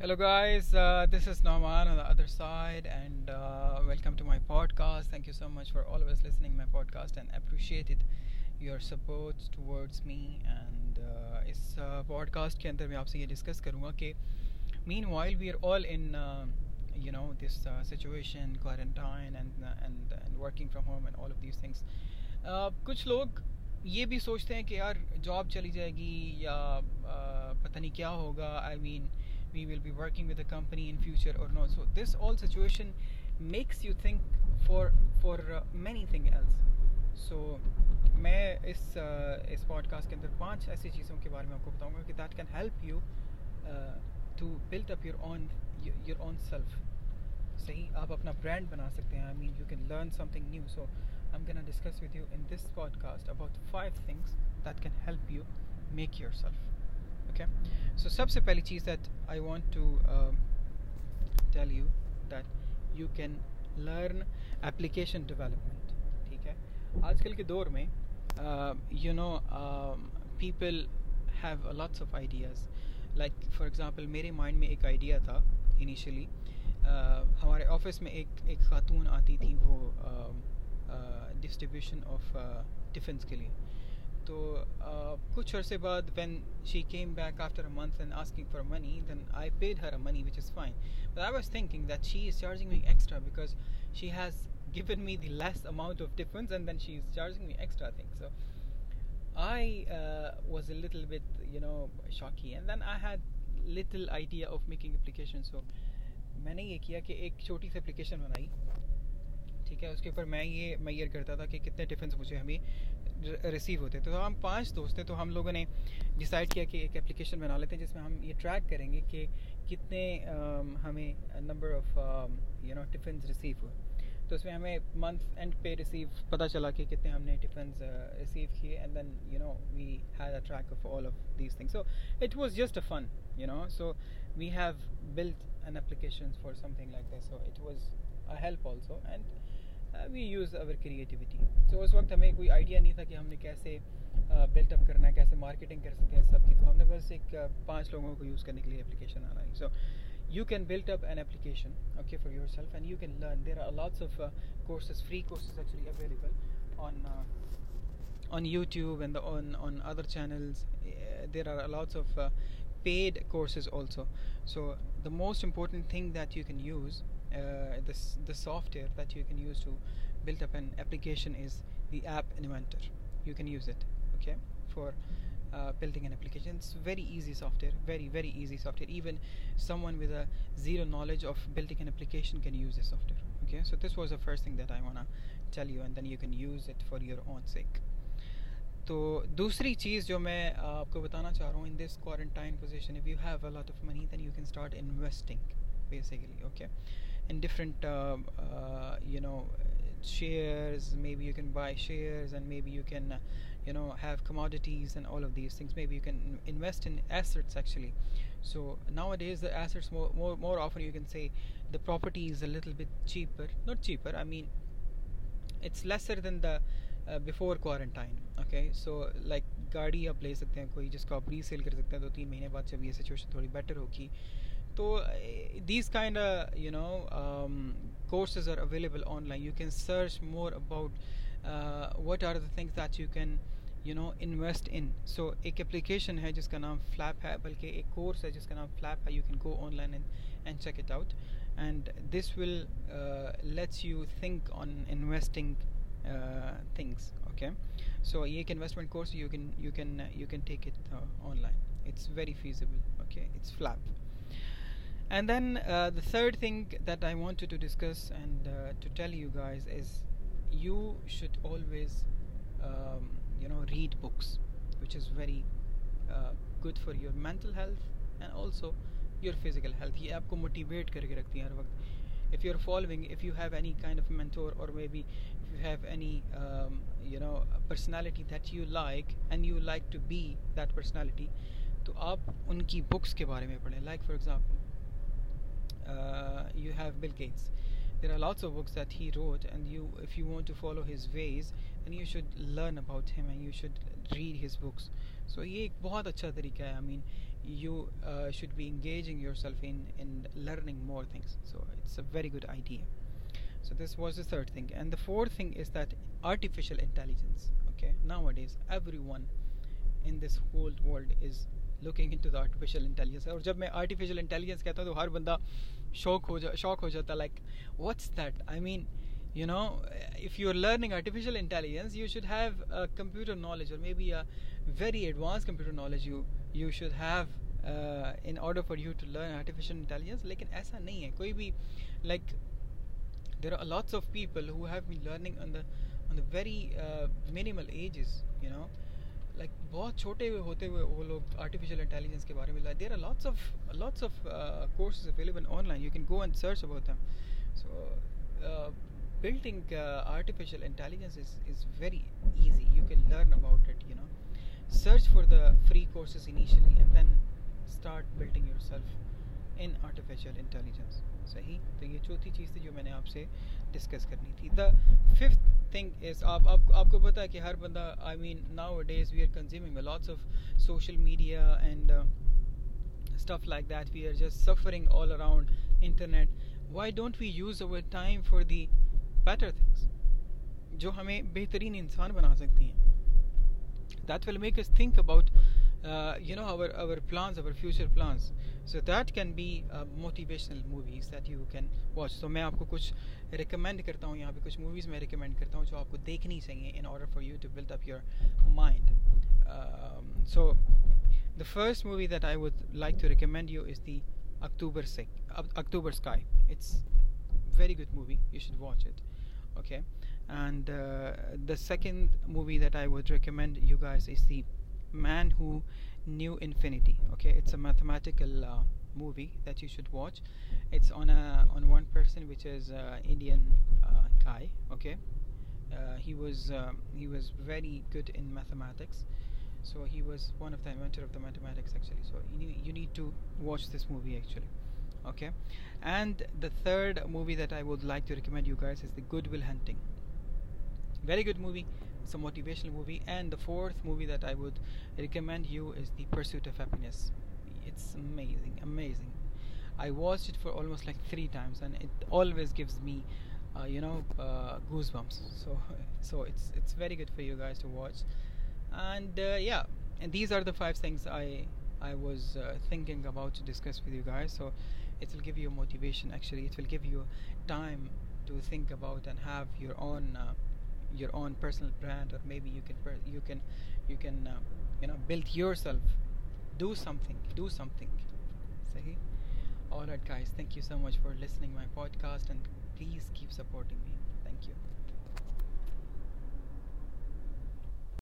Hello guys, this is Nauman on the other side, and welcome to my podcast. Thank you so much for always listening my podcast and appreciate it, your support towards me. And इस podcast के अंदर मैं आपसे ये discuss करूँगा कि meanwhile we are all in you know this situation, quarantine and working from home and all of these things. कुछ लोग ये भी सोचते हैं कि यार जॉब चली जाएगी या पता नहीं क्या होगा. I mean we will be working with a company in future or not. So this all situation makes you think for many thing else. So मैं इस podcast के अंदर 5 ऐसी चीज़ों के बारे में आपको बताऊँगा कि that can help you to build up your own self. सही, आप अपना brand बना सकते हैं. I mean you can learn something new. So I'm gonna discuss with you in this podcast about 5 things that can help you make yourself. Okay, so सबसे पहली चीज़ that I want to tell you that you can learn application development. ठीक है, आजकल के दौर में you know people have lots of ideas. Like for example मेरे mind में एक idea था initially. हमारे office में एक खातून आती थी, वो distribution of tiffins के लिए. तो कुछ अरसे बाद when she came back after a month and asking for money, then I paid her money, which is fine, but I was thinking that she is charging me extra because she has given me the less amount of difference and then she is charging me extra things. So I was a little bit, you know, shocky, and then I had little idea of making application. So मैंने ये किया कि एक छोटी सी application बनाई. ठीक है, उसके ऊपर मैं ये मेजर करता था कि कितने टिफिन्स मुझे हमें रिसीव होते. तो हम 5 दोस्त थे, तो हम लोगों ने डिसाइड किया कि एक एप्लीकेशन बना लेते हैं जिसमें हम ये ट्रैक करेंगे कि कितने हमें number of you know tiffins receive हुए. तो उसमें हमें मंथ एंड पे रिसीव पता चला कि कितने हमने टिफिन्स रिसीव किए, and then you know we had a track of all of these things. So it was just a fun, you know. So we have built an application for something like this. So it was a help also and we use our creativity. So उस वक्त हमें कोई idea नहीं था कि हमने कैसे build up करना है, कैसे marketing कर सकते हैं सबकी. तो हमने बस एक 5 लोगों को use करने के लिए application बनाई. So you can build up an application, okay, for yourself, and you can learn. There are lots of courses, free courses actually available on YouTube and on other channels. There are lots of paid courses also. So the most important thing that you can use, the software that you can use to build up an application is the App Inventor. You can use it, okay, for building an application. It's very easy software, very easy software. Even someone with a zero knowledge of building an application can use this software. Okay, so this was the first thing that I wanna tell you, and then you can use it for your own sake. तो दूसरी चीज़ जो मैं आपको बताना चाह रहा हूँ, in this quarantine position, if you have a lot of money, then you can start investing, basically, okay, in different you know shares. Maybe you can buy shares, and maybe you can you know have commodities and all of these things. Maybe you can invest in assets actually. So nowadays the assets more often, you can say the property is a little bit cheaper, not cheaper, I mean it's lesser than the before quarantine. Okay, so like गाड़ी आप ले सकते हैं, कोई जिसको आप resale कर सकते हैं 2-3 महीने बाद जब ये सिचुएशन थोड़ी बेटर होगी. So these kind of, you know, courses are available online. You can search more about what are the things that you can, you know, invest in. So एक application है जिसका नाम Flap है, बल्कि एक course है जिसका नाम Flap है. You can go online and check it out, and this will lets you think on investing things. Okay, so एक investment course you can take it online. It's very feasible. Okay, it's Flap. And then the third thing that I wanted to discuss and to tell you guys is you should always you know read books, which is very good for your mental health and also your physical health. ये आपको motivate करके रखती है हर वक्त. If you're following, if you have any kind of mentor, or maybe if you have any you know personality that you like and you like to be that personality, तो आप उनकी books के बारे में पढ़ें. Like for example you have Bill Gates. There are lots of books that he wrote, and you, if you want to follow his ways, then you should learn about him and you should read his books. So ये एक बहुत अच्छा तरीका है. I mean you should be engaging yourself in learning more things. So it's a very good idea. So this was the third thing. And the fourth thing is that artificial intelligence, okay, nowadays everyone in this whole world is looking into the artificial intelligence. और जब मैं artificial intelligence कहता हूँ तो हर बंदा shock हो जाता, like what's that? I mean, you know, if you're learning artificial intelligence, you should have a computer knowledge, or maybe a very advanced computer knowledge you should have in order for you to learn artificial intelligence. लेकिन ऐसा नहीं है, कोई भी, like there are lots of people who have been learning on the very minimal ages, you know, like बहुत छोटे होते हुए वो लोग artificial intelligence के बारे में लाए. There are lots of courses available online. You can go and search about them. So building artificial intelligence is very easy. You can learn about it, you know. Search for the free courses initially and then start building yourself in artificial intelligence. सही, तो ये चौथी चीज़ थी जो मैंने आपसे discuss करनी थी. द फिफ्थ थिंग इज़, आपको पता है कि हर बंदा, I mean nowadays we are consuming lots of social media and stuff like that. We are just suffering all around internet. Why don't we use our time for the better things जो हमें बेहतरीन इंसान बना सकती हैं. That will make us think about you know, our plans, our future plans. So that can be motivational movies that you can watch. So मैं आपको कुछ recommend करता हूँ यहाँ पे, कुछ movies मैं recommend करता हूँ जो आपको देखनी चाहिए in order for you to build up your mind. So the first movie that I would like to recommend you is the October Sky. It's very good movie. You should watch it. Okay. And the second movie that I would recommend you guys is the Man Who Knew Infinity. Okay, it's a mathematical movie that you should watch. It's on one person, which is Indian guy. Okay, he was very good in mathematics, so he was one of the inventor of the mathematics actually. So you need to watch this movie actually. Okay, and the third movie that I would like to recommend you guys is The Good Will Hunting. Very good movie. It's a motivational movie. And the fourth movie that I would recommend you is The Pursuit of Happiness. It's amazing. I watched it for almost like 3 times, and it always gives me goosebumps. So it's very good for you guys to watch. And yeah, and these are the 5 things I was thinking about to discuss with you guys. So it will give you motivation actually. It will give you time to think about and have your own personal brand, or maybe you can build yourself. Do something. Sahi? All right guys, thank you so much for listening my podcast, and please keep supporting me. Thank you.